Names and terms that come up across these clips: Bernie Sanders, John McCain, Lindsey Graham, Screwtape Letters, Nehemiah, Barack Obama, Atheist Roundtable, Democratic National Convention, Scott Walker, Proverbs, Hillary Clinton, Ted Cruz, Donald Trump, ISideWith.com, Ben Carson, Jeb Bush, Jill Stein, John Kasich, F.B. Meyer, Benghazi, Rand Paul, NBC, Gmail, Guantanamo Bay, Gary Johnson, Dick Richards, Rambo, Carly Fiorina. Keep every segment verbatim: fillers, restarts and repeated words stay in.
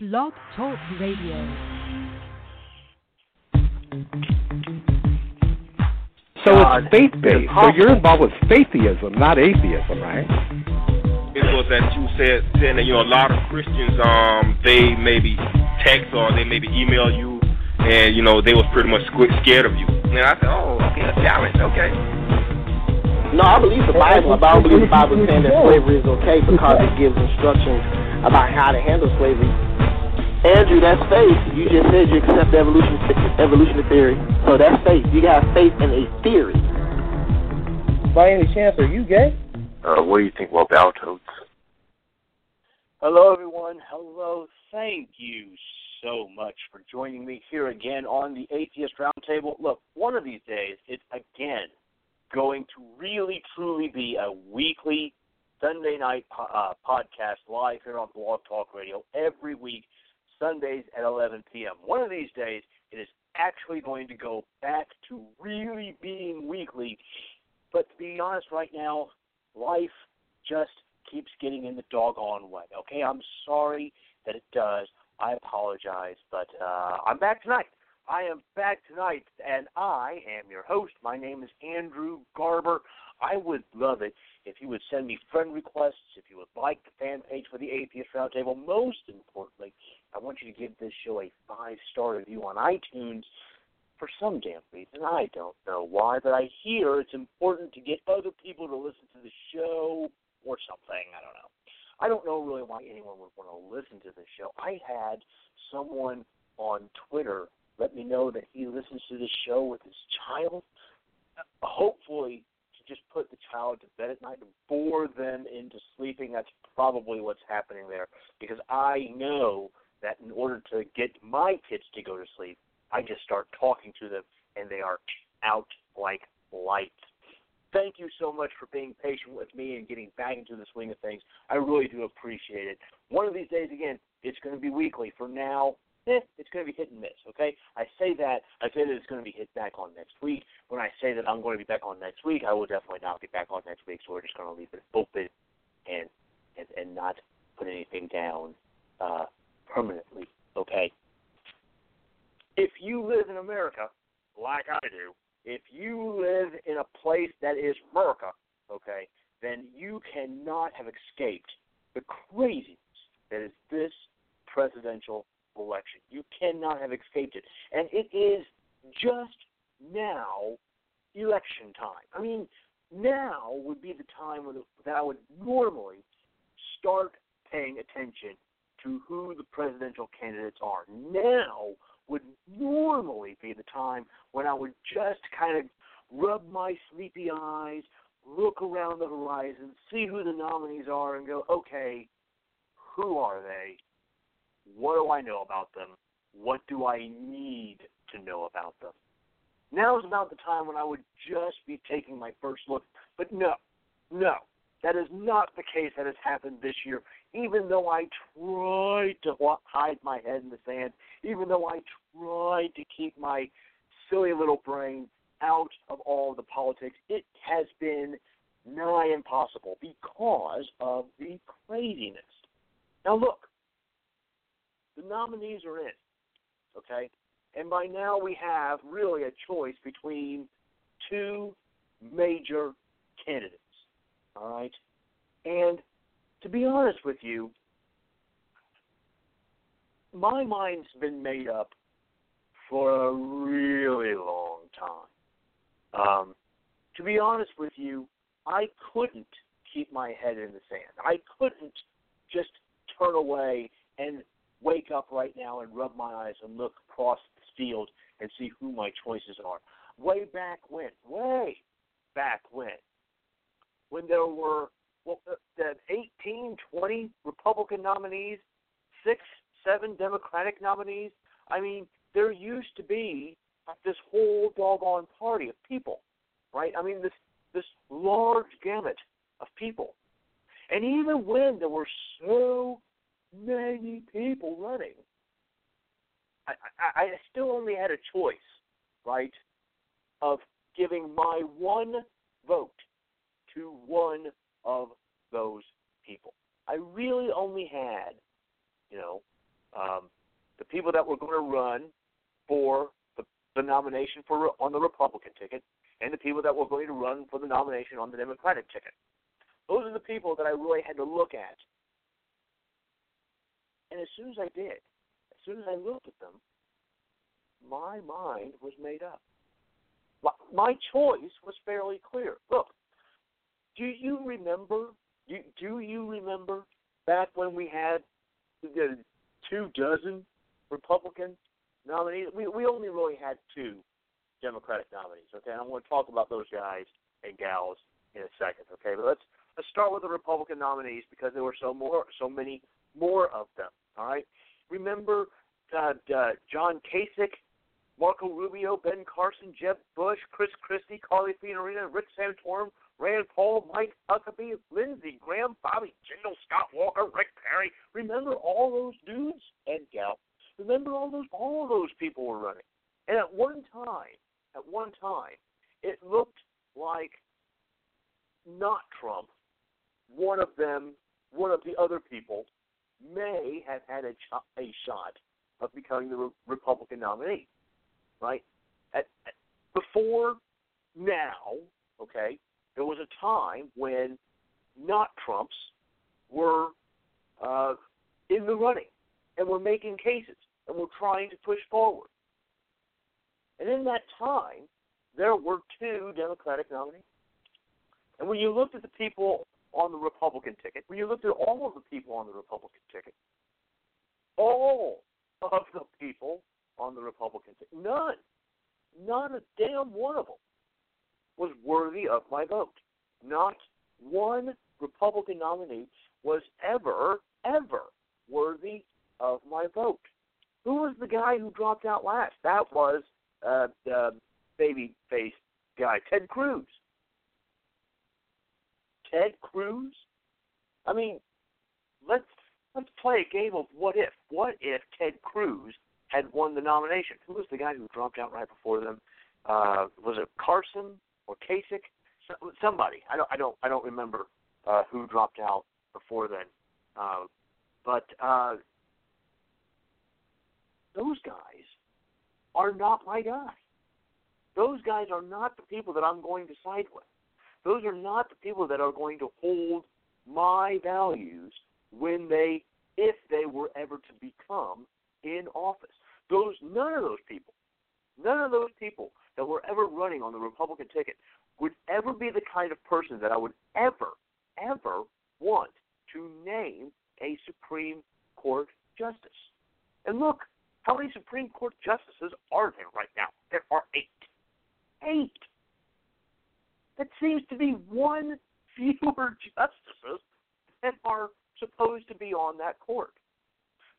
Blog Talk Radio. So God, it's faith-based. So you're involved with faithism, not atheism, right? It was that you said, saying that, you know, a lot of Christians, um, they maybe text or they maybe email you, and, you know, they was pretty much scared of you. And I said, oh, okay, a challenge, okay. No, I believe the Bible, but I don't believe the Bible saying that slavery is okay because it gives instructions about how to handle slavery. Andrew, that's faith. You just said you accept evolution, evolutionary theory. So that's faith. You got faith in a theory. By any chance, are you gay? Uh, what do you think about Baltoads? Hello, everyone. Hello. Thank you so much for joining me here again on the Atheist Roundtable. Look, one of these days, it's again going to really, truly be a weekly Sunday night po- uh, podcast live here on Blog Talk Radio every week. Sundays at eleven p.m. One of these days, it is actually going to go back to really being weekly. But to be honest right now, life just keeps getting in the doggone way, okay? I'm sorry that it does. I apologize, but uh, I'm back tonight. I am back tonight, and I am your host. My name is Andrew Garber. I would love it if you would send me friend requests, if you would like the fan page for the Atheist Roundtable. Most importantly, I want you to give this show a five-star review on iTunes for some damn reason. I don't know why, but I hear it's important to get other people to listen to the show or something. I don't know. I don't know really why anyone would want to listen to this show. I had someone on Twitter let me know that he listens to this show with his child. Hopefully, just put the child to bed at night and bore them into sleeping. That's probably what's happening there, because I know that in order to get my kids to go to sleep, I just start talking to them, and they are out like lights. Thank you so much for being patient with me and getting back into the swing of things. I really do appreciate it. One of these days, again, it's going to be weekly. For now, it's going to be hit and miss, okay? I say that. I say that it's going to be hit back on next week. When I say that I'm going to be back on next week, I will definitely not be back on next week, so we're just going to leave it open and and, and not put anything down uh, permanently, okay? If you live in America, like I do, if you live in a place that is America, okay, then you cannot have escaped the craziness that is this presidential election. You cannot have escaped it. And it is just now election time. I mean, now would be the time when, that I would normally start paying attention to who the presidential candidates are. Now would normally be the time when I would just kind of rub my sleepy eyes, look around the horizon, see who the nominees are, and go, okay, who are they? What do I know about them? What do I need to know about them? Now is about the time when I would just be taking my first look. But no, no, that is not the case that has happened this year. Even though I tried to hide my head in the sand, even though I tried to keep my silly little brain out of all the politics, it has been nigh impossible because of the craziness. Now look. The nominees are in, okay? And by now we have really a choice between two major candidates, all right? And to be honest with you, my mind's been made up for a really long time. Um, to be honest with you, I couldn't keep my head in the sand. I couldn't just turn away and wake up right now and rub my eyes and look across the field and see who my choices are. Way back when, way back when, when there were well, the eighteen, twenty Republican nominees, six, seven Democratic nominees. I mean, there used to be this whole doggone party of people, right? I mean, this this large gamut of people. And even when there were so many people running, I, I, I still only had a choice, right, of giving my one vote to one of those people. I really only had, you know, uh, people that were going to run for the, the nomination for on the Republican ticket and the people that were going to run for the nomination on the Democratic ticket. Those are the people that I really had to look at. And as soon as I did, as soon as I looked at them, my mind was made up. My choice was fairly clear. Look, do you remember? Do, do you remember back when we had the two dozen Republican nominees? We we only really had two Democratic nominees. Okay, and I'm going to talk about those guys and gals in a second. Okay, but let's let's start with the Republican nominees because there were so more so many more of them. All right, remember uh, uh, John Kasich, Marco Rubio, Ben Carson, Jeb Bush, Chris Christie, Carly Fiorina, Rick Santorum, Rand Paul, Mike Huckabee, Lindsey Graham, Bobby Jindal, Scott Walker, Rick Perry. Remember all those dudes and gal. Remember all those all those people were running. And at one time, at one time, it looked like not Trump, one of them, one of the other people, may have had a, ch- a shot of becoming the re- Republican nominee. Right? At, at, before now, okay, there was a time when not Trumps were uh, in the running and were making cases and were trying to push forward. And in that time, there were two Democratic nominees. And when you looked at the people on the Republican ticket, when you looked at all of the people on the Republican ticket, all of the people on the Republican ticket, none, not a damn one of them was worthy of my vote. Not one Republican nominee was ever, ever worthy of my vote. Who was the guy who dropped out last? That was uh, the baby-faced guy, Ted Cruz. Ted Cruz? I mean, let's let's play a game of what if. What if Ted Cruz had won the nomination? Who was the guy who dropped out right before them? Uh, was it Carson or Kasich? Somebody. I don't. I don't. I don't remember uh, who dropped out before then. Uh, but uh, those guys are not my guy. Those guys are not the people that I'm going to side with. Those are not the people that are going to hold my values when they, if they were ever to become in office. Those none of those people, none of those people that were ever running on the Republican ticket would ever be the kind of person that I would ever, ever want to name a Supreme Court justice. And look, how many Supreme Court justices are there right now? There are eight. Eight. That seems to be one fewer justices than are supposed to be on that court.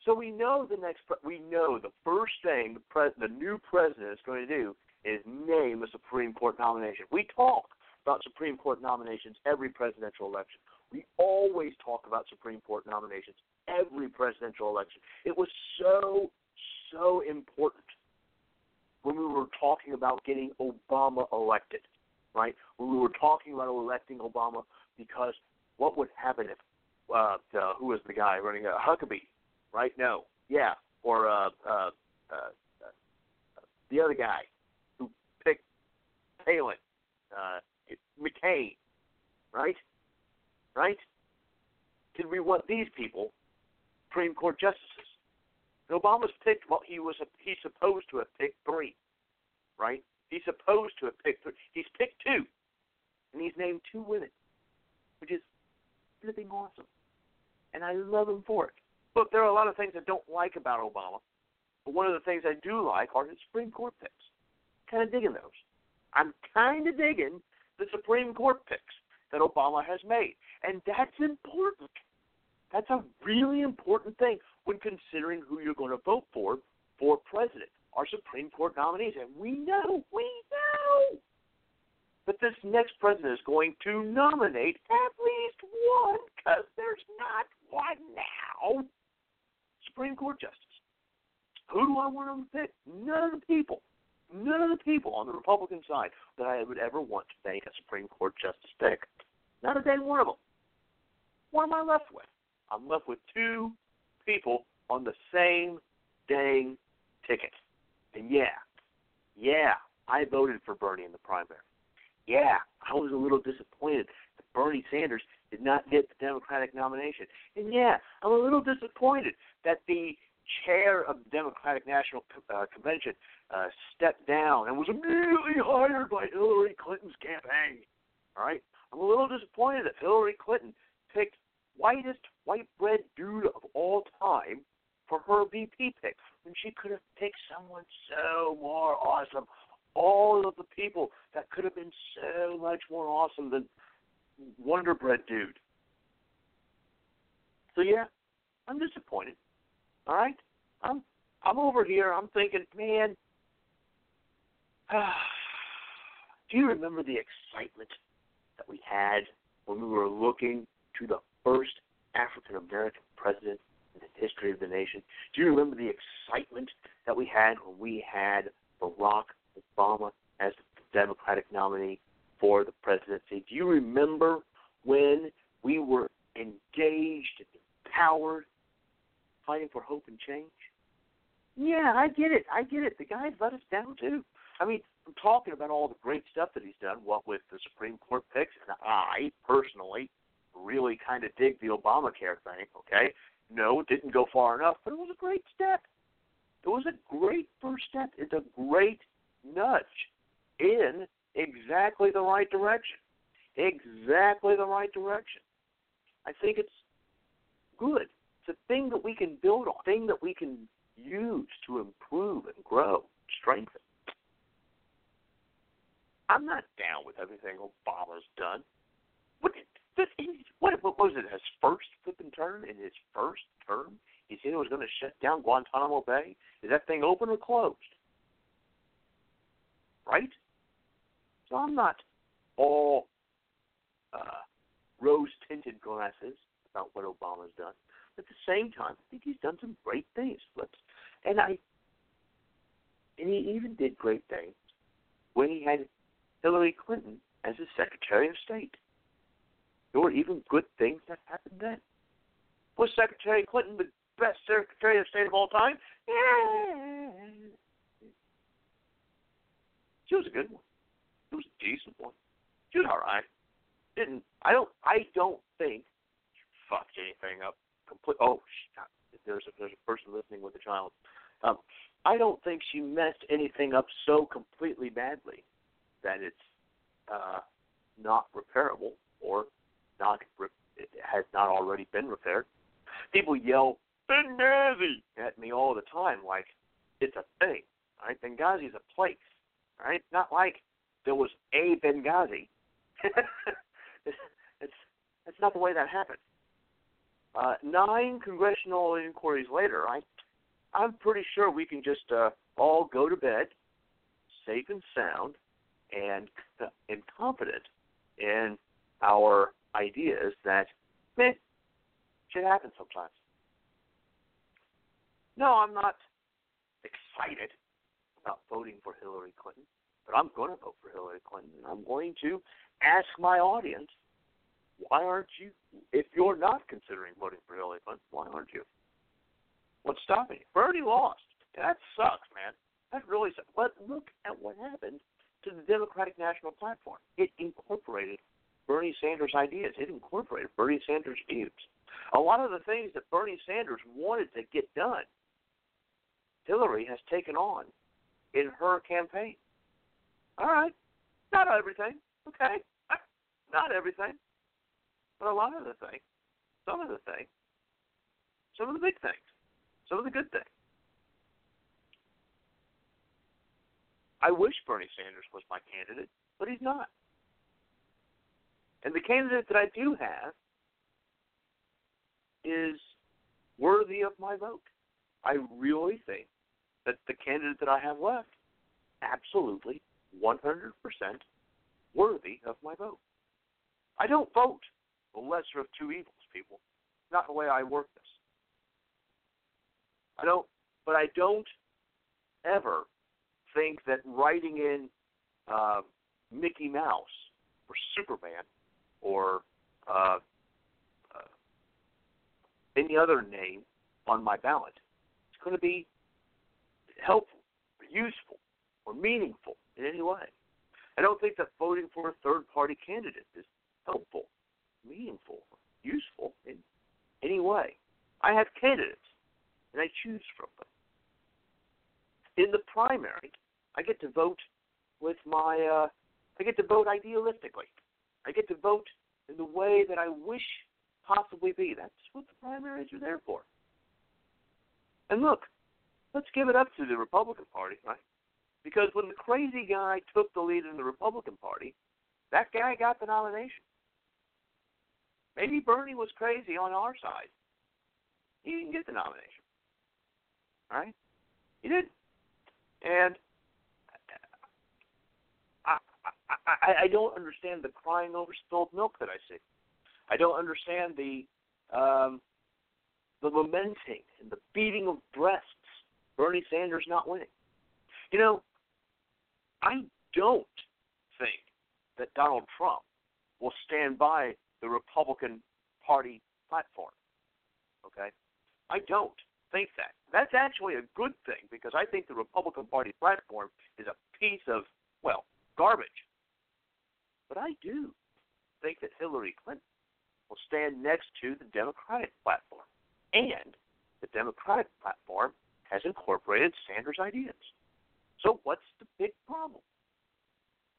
So we know the next. We know the first thing the, pres, the new president is going to do is name a Supreme Court nomination. We talk about Supreme Court nominations every presidential election. We always talk about Supreme Court nominations every presidential election. It was so, so important when we were talking about getting Obama elected, right? When we were talking about electing Obama, because what would happen if uh, uh, who was the guy running uh, Huckabee? Right? No. Yeah. Or uh, uh, uh, uh, the other guy who picked Palin, uh, McCain, right? Right? Did we want these people Supreme Court justices? And Obama's picked, well, he was a, he's supposed to have picked three, right? He's supposed to have picked three. He's picked two, and he's named two women, which is flipping awesome, and I love him for it. Look, there are a lot of things I don't like about Obama, but one of the things I do like are his Supreme Court picks. Kind of digging those. I'm kind of digging the Supreme Court picks that Obama has made, and that's important. That's a really important thing when considering who you're going to vote for for president. Our Supreme Court nominees, and we know, we know that this next president is going to nominate at least one, because there's not one now, Supreme Court justice. Who do I want them to pick? None of the people, none of the people on the Republican side that I would ever want to make a Supreme Court justice pick. Not a dang one of them. What am I left with? I'm left with two people on the same dang ticket. And yeah, yeah, I voted for Bernie in the primary. Yeah, I was a little disappointed that Bernie Sanders did not get the Democratic nomination. And yeah, I'm a little disappointed that the chair of the Democratic National uh, Convention uh, stepped down and was immediately hired by Hillary Clinton's campaign. All right? I'm a little disappointed that Hillary Clinton picked whitest white bread dude of all time for her V P pick when she could have picked someone so more awesome. All of the people that could have been so much more awesome than Wonder Bread dude. So yeah, I'm disappointed. All right, I'm I'm over here. I'm thinking, man. Ah, do you remember the excitement that we had when we were looking to the first African American president in the history of the nation? Do you remember the excitement that we had when we had Barack Obama as the Democratic nominee for the presidency? Do you remember when we were engaged, empowered, fighting for hope and change? Yeah, I get it. I get it. The guy let us down, too. I mean, I'm talking about all the great stuff that he's done, what with the Supreme Court picks, and I, personally, really kind of dig the Obamacare thing, okay? No, it didn't go far enough, but it was a great step. It was a great first step. It's a great nudge in exactly the right direction. Exactly the right direction. I think it's good. It's a thing that we can build on, a thing that we can use to improve and grow, strengthen. I'm not down with everything Obama's done. What, what, what was it, his first flipping turn in his first term? He said he was going to shut down Guantanamo Bay. Is that thing open or closed? Right? So I'm not all uh, rose-tinted glasses about what Obama's done. At the same time, I think he's done some great things. Let's, and I, and he even did great things when he had Hillary Clinton as his Secretary of State. There were even good things that happened then. Was Secretary Clinton the best Secretary of State of all time? Yeah. She was a good one. She was a decent one. She was all right. Didn't I don't I don't think she fucked anything up. Complete, oh, there's a, there's a person listening with a child. Um, I don't think she messed anything up so completely badly that it's uh, not repairable or not re- it has not already been repaired. People yell Benghazi at me all the time like it's a thing. Right? Benghazi is a place. Right? Not like there was a Benghazi. it's, it's, it's not the way that happened. Uh, nine congressional inquiries later, I, I'm pretty sure we can just uh, all go to bed safe and sound and, uh, and confident in our ideas that, meh, shit happens sometimes. No, I'm not excited about voting for Hillary Clinton, but I'm going to vote for Hillary Clinton, and I'm going to ask my audience, why aren't you, if you're not considering voting for Hillary Clinton, why aren't you? What's stopping you? Bernie lost. That sucks, man. That really sucks. But look at what happened to the Democratic National Platform. It incorporated Bernie Sanders' ideas. It incorporated Bernie Sanders' views. A lot of the things that Bernie Sanders wanted to get done, Hillary has taken on in her campaign. All right. Not everything. Okay. Not everything. But a lot of the things, some of the things, some of the big things, some of the good things. I wish Bernie Sanders was my candidate, but he's not. And the candidate that I do have is worthy of my vote. I really think that the candidate that I have left, absolutely, one hundred percent worthy of my vote. I don't vote the lesser of two evils, people. Not the way I work this. I don't, but I don't ever think that writing in uh, Mickey Mouse or Superman or uh, uh, any other name on my ballot is going to be helpful or useful or meaningful in any way. I don't think that voting for a third-party candidate is helpful, meaningful, useful in any way. I have candidates, and I choose from them. In the primary, I get to vote with my, uh, I get to vote idealistically. I get to vote in the way that I wish possibly be. That's what the primaries are there for. And look, let's give it up to the Republican Party, right? Because when the crazy guy took the lead in the Republican Party, that guy got the nomination. Maybe Bernie was crazy on our side. He didn't get the nomination. All right? He didn't. And I, I, I, I don't understand the crying over spilled milk that I see. I don't understand the um, the lamenting and the beating of breasts, Bernie Sanders not winning. You know, I don't think that Donald Trump will stand by the Republican Party platform, okay? I don't think that. That's actually a good thing because I think the Republican Party platform is a piece of, well, garbage. But I do think that Hillary Clinton will stand next to the Democratic platform, and the Democratic platform has incorporated Sanders' ideas. So what's the big problem?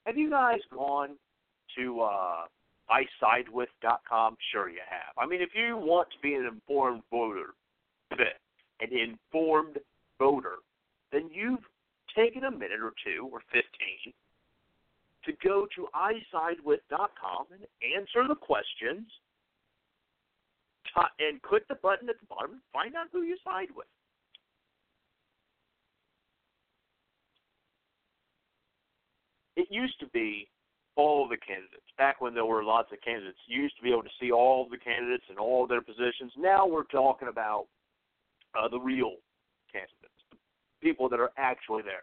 Have you guys gone to uh, I Side With dot com? Sure you have. I mean, if you want to be an informed voter, an informed voter, then you've taken a minute or two or fifteen to go to I Side With dot com and answer the questions and click the button at the bottom and find out who you side with. It used to be all the candidates. Back when there were lots of candidates, you used to be able to see all the candidates and all their positions. Now we're talking about uh, the real candidates, the people that are actually there.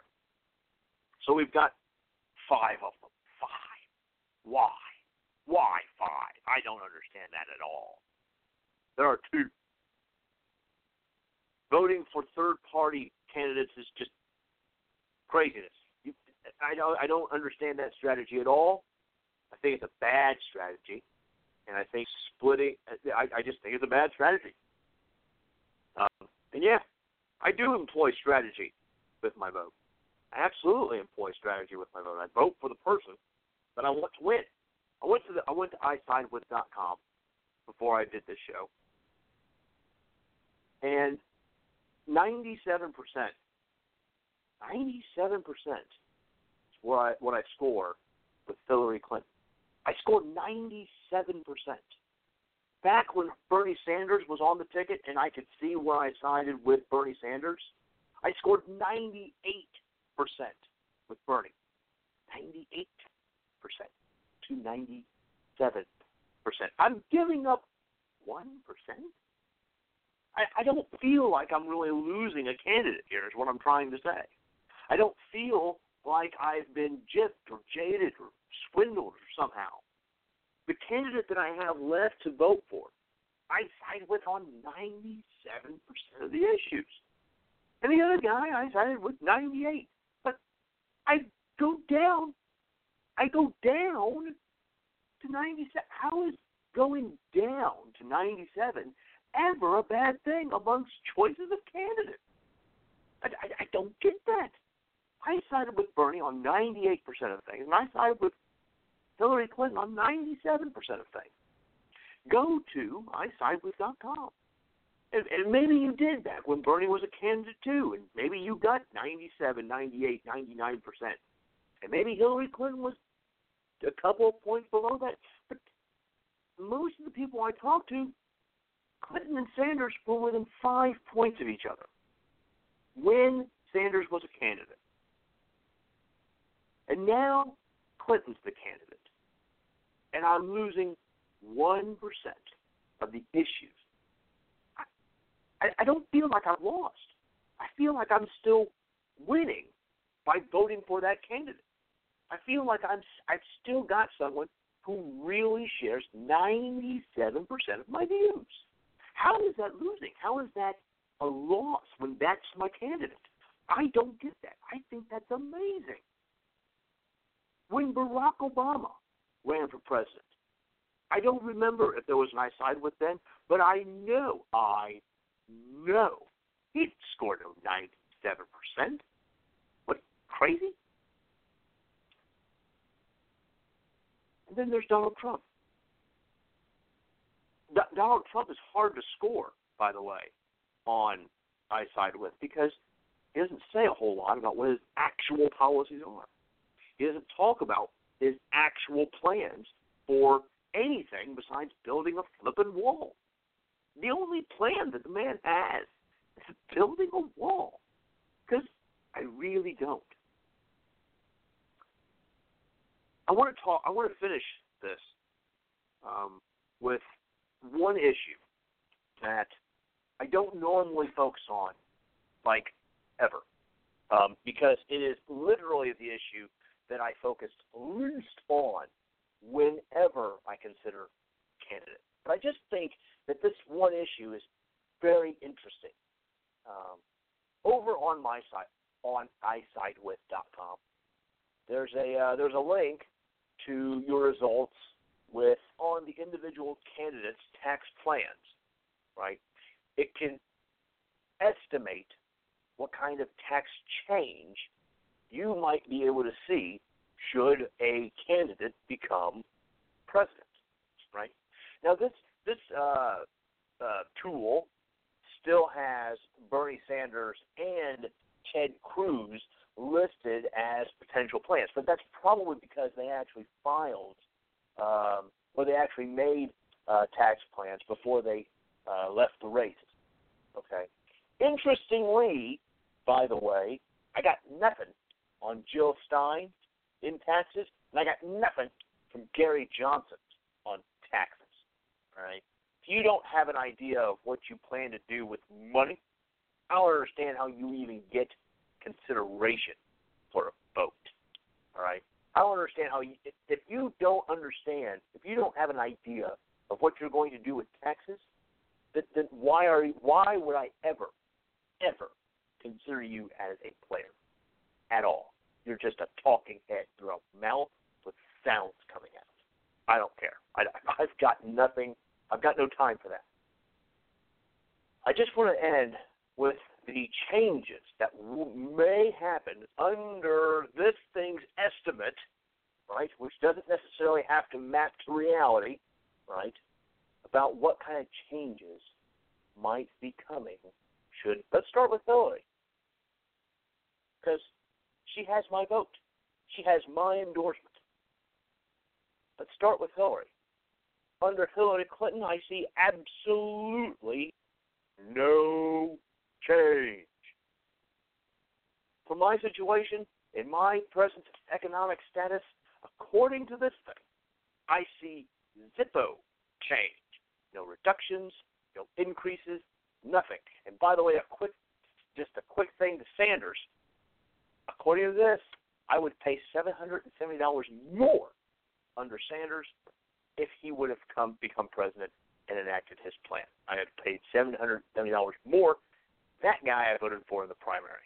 So we've got five of them. Five. Why? Why five? I don't understand that at all. There are two. Voting for third-party candidates is just craziness. I don't, I don't understand that strategy at all. I think it's a bad strategy, and I think splitting. I, I just think it's a bad strategy. Um, and yeah, I do employ strategy with my vote. I absolutely employ strategy with my vote. I vote for the person, but I want to win. I went to the, I went to I Side With dot com before I did this show, and ninety-seven percent, ninety-seven percent. Where I, what I score with Hillary Clinton. I scored ninety-seven percent. Back when Bernie Sanders was on the ticket and I could see where I sided with Bernie Sanders, I scored ninety-eight percent with Bernie. ninety-eight percent to ninety-seven percent. I'm giving up one percent? I, I don't feel like I'm really losing a candidate here is what I'm trying to say. I don't feel like I've been gypped or jaded or swindled somehow. The candidate that I have left to vote for, I side with on ninety-seven percent of the issues. And the other guy, I sided with ninety-eight. But I go down, I go down to ninety-seven. How is going down to ninety-seven ever a bad thing amongst choices of candidates? I, I, I don't get that. I sided with Bernie on ninety-eight percent of things, and I sided with Hillary Clinton on ninety-seven percent of things. Go to I Side With dot com. And, and maybe you did back when Bernie was a candidate too, and maybe you got ninety-seven, ninety-eight, ninety-nine percent. And maybe Hillary Clinton was a couple of points below that. But most of the people I talked to, Clinton and Sanders were within five points of each other when Sanders was a candidate. And now Clinton's the candidate, and I'm losing one percent of the issues. I, I don't feel like I've lost. I feel like I'm still winning by voting for that candidate. I feel like I'm, I've still got someone who really shares ninety-seven percent of my views. How is that losing? How is that a loss when that's my candidate? I don't get that. I think that's amazing. When Barack Obama ran for president, I don't remember if there was an I Side With then, but I know, I know he scored a ninety-seven percent. What, crazy? And then there's Donald Trump. D- Donald Trump is hard to score, by the way, on I Side With, because he doesn't say a whole lot about what his actual policies are. He doesn't talk about his actual plans for anything besides building a flippin' wall. The only plan that the man has is building a wall, because I really don't. I want to talk. I want to finish this um, with one issue that I don't normally focus on, like ever, um, because it is literally the issue that I focus least on whenever I consider candidates. But I just think that this one issue is very interesting. Um, over on my site, on I Side With dot com, there's a uh, there's a link to your results with on the individual candidates' tax plans, right? It can estimate what kind of tax change you might be able to see should a candidate become president, right? Now, this this uh, uh, tool still has Bernie Sanders and Ted Cruz listed as potential plans, but that's probably because they actually filed um, or they actually made uh, tax plans before they uh, left the race, okay? Interestingly, by the way, I got nothing on Jill Stein in taxes, and I got nothing from Gary Johnson on taxes, all right? If you don't have an idea of what you plan to do with money, I don't understand how you even get consideration for a vote, all right? I don't understand how you – if you don't understand, if you don't have an idea of what you're going to do with taxes, then, then why are you, why would I ever, ever consider you as a player at all? You're just a talking head through a mouth with sounds coming out. I don't care. I, I've got nothing. I've got no time for that. I just want to end with the changes that may happen under this thing's estimate, right, which doesn't necessarily have to map to reality, right, about what kind of changes might be coming should. Let's start with Hillary, because she has my vote. She has my endorsement. Let's start with Hillary. Under Hillary Clinton, I see absolutely no change. For my situation, in my present economic status, according to this thing, I see zippo change. No reductions, no increases, nothing. And by the way, a quick, just a quick thing to Sanders. According to this, I would pay seven hundred seventy dollars more under Sanders if he would have come become president and enacted his plan. I had paid seven hundred seventy dollars more. That guy I voted for in the primary.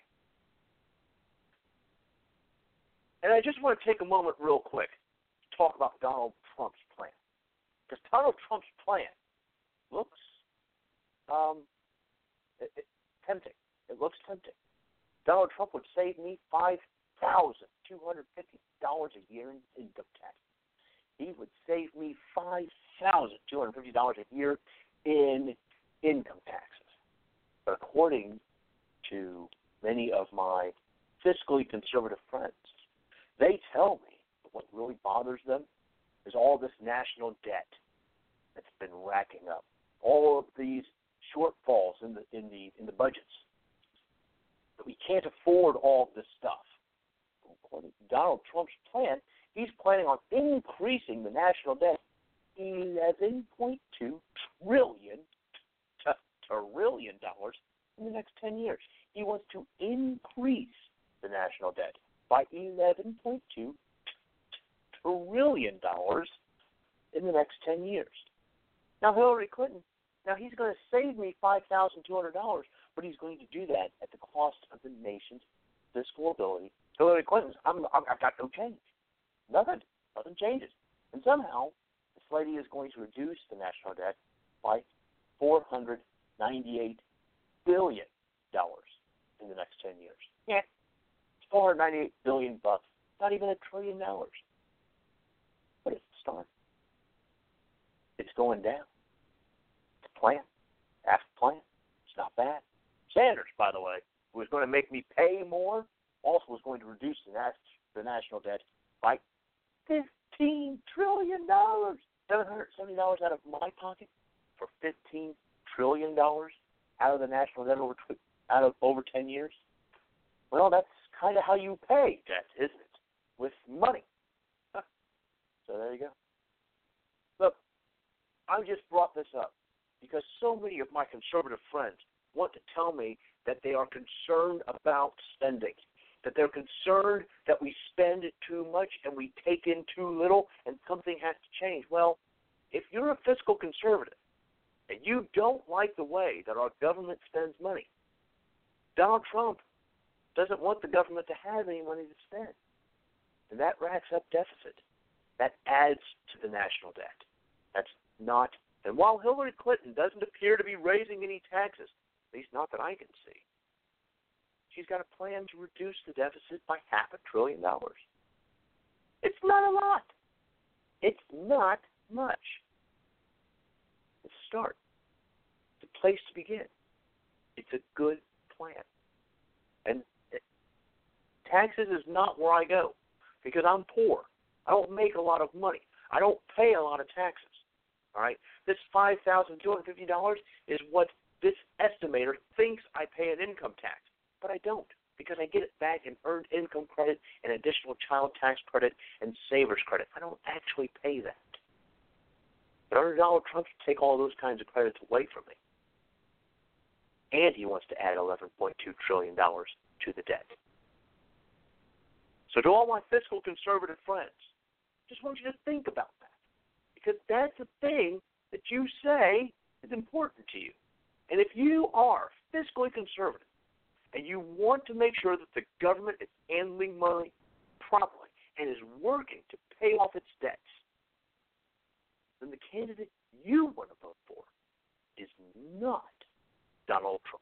And I just want to take a moment real quick to talk about Donald Trump's plan. Because Donald Trump's plan looks um, it, it, tempting. It looks tempting. Donald Trump would save me five thousand two hundred fifty dollars a year in income tax. He would save me five thousand two hundred fifty dollars a year in income taxes. But according to many of my fiscally conservative friends, they tell me what really bothers them is all this national debt that's been racking up, all of these shortfalls in the in the in the budgets. We can't afford all this stuff. According to Donald Trump's plan, he's planning on increasing the national debt eleven point two trillion dollars t- trillion dollars in the next ten years. He wants to increase the national debt by eleven point two trillion dollars in the next ten years. Now, Hillary Clinton, now he's going to save me five thousand two hundred dollars, but he's going to do that at the cost of the nation's fiscal ability. Hillary Clinton's, I'm, I've got no change. Nothing. Nothing changes. And somehow, this lady is going to reduce the national debt by four hundred ninety-eight billion dollars in the next ten years. Yeah. four hundred ninety-eight billion bucks. Not even a trillion dollars. But it's a start. It's going down. It's a plan. After plan. It's not bad. Sanders, by the way, who was going to make me pay more, also was going to reduce the, nat- the national debt by fifteen trillion dollars. seven hundred seventy dollars out of my pocket for fifteen trillion dollars out of the national debt over, tw- out of over ten years. Well, that's kind of how you pay debt, isn't it? With money. Huh. So there you go. Look, I just brought this up because so many of my conservative friends want to tell me that they are concerned about spending, that they're concerned that we spend too much and we take in too little and something has to change. Well, if you're a fiscal conservative and you don't like the way that our government spends money, Donald Trump doesn't want the government to have any money to spend. And that racks up deficit. That adds to the national debt. That's not, and while Hillary Clinton doesn't appear to be raising any taxes, at least not that I can see, she's got a plan to reduce the deficit by half a trillion dollars. It's not a lot. It's not much. It's a start. It's a place to begin. It's a good plan. And it, taxes is not where I go because I'm poor. I don't make a lot of money. I don't pay a lot of taxes. All right? This five thousand two hundred fifty dollars is what this estimator thinks I pay an income tax. But I don't, because I get it back in earned income credit and additional child tax credit and saver's credit. I don't actually pay that. But under Donald Trump to take all those kinds of credits away from me. And he wants to add eleven point two trillion dollars to the debt. So to all my fiscal conservative friends, just want you to think about that. Because that's a thing that you say is important to you. And if you are fiscally conservative, and you want to make sure that the government is handling money properly and is working to pay off its debts, then the candidate you want to vote for is not Donald Trump.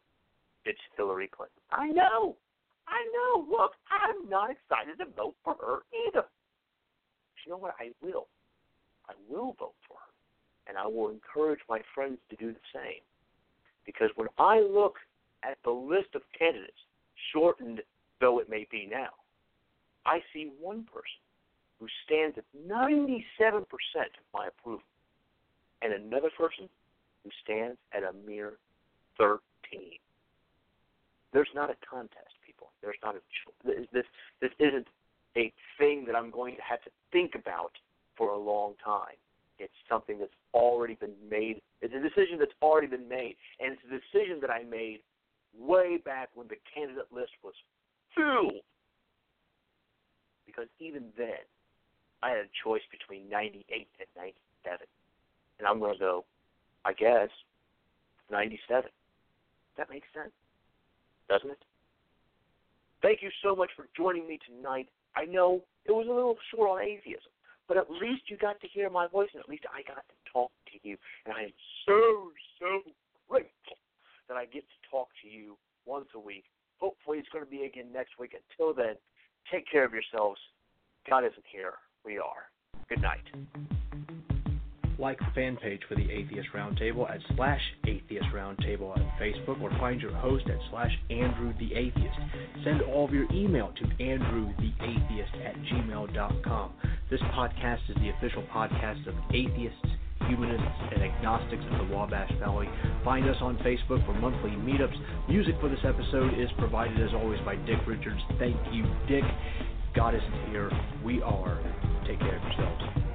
It's Hillary Clinton. I know. I know. Look, I'm not excited to vote for her either. But you know what? I will. I will vote for her. And I will encourage my friends to do the same. Because when I look at the list of candidates, shortened though it may be now, I see one person who stands at ninety-seven percent of my approval and another person who stands at a mere thirteen. There's not a contest, people. There's not a this this isn't a thing that I'm going to have to think about for a long time. It's something that's already been made. It's a decision that's already been made, and it's a decision that I made way back when the candidate list was filled. Because even then, I had a choice between ninety-eight and ninety-seven. And I'm going to go, I guess, ninety-seven. That makes sense, doesn't it? Thank you so much for joining me tonight. I know it was a little short on atheism, but at least you got to hear my voice, and at least I got to talk to you. And I am so, so grateful that I get to talk to you once a week. Hopefully it's going to be again next week. Until then, take care of yourselves. God isn't here. We are. Good night. Like the fan page for the Atheist Roundtable at slash Atheist Roundtable on Facebook, or find your host at slash Andrew the Atheist. Send all of your email to andrew the atheist at gmail dot com. This podcast is the official podcast of Atheists, Humanists, and Agnostics of the Wabash Valley. Find us on Facebook for monthly meetups. Music for this episode is provided, as always, by Dick Richards. Thank you, Dick. God isn't here. We are. Take care of yourselves.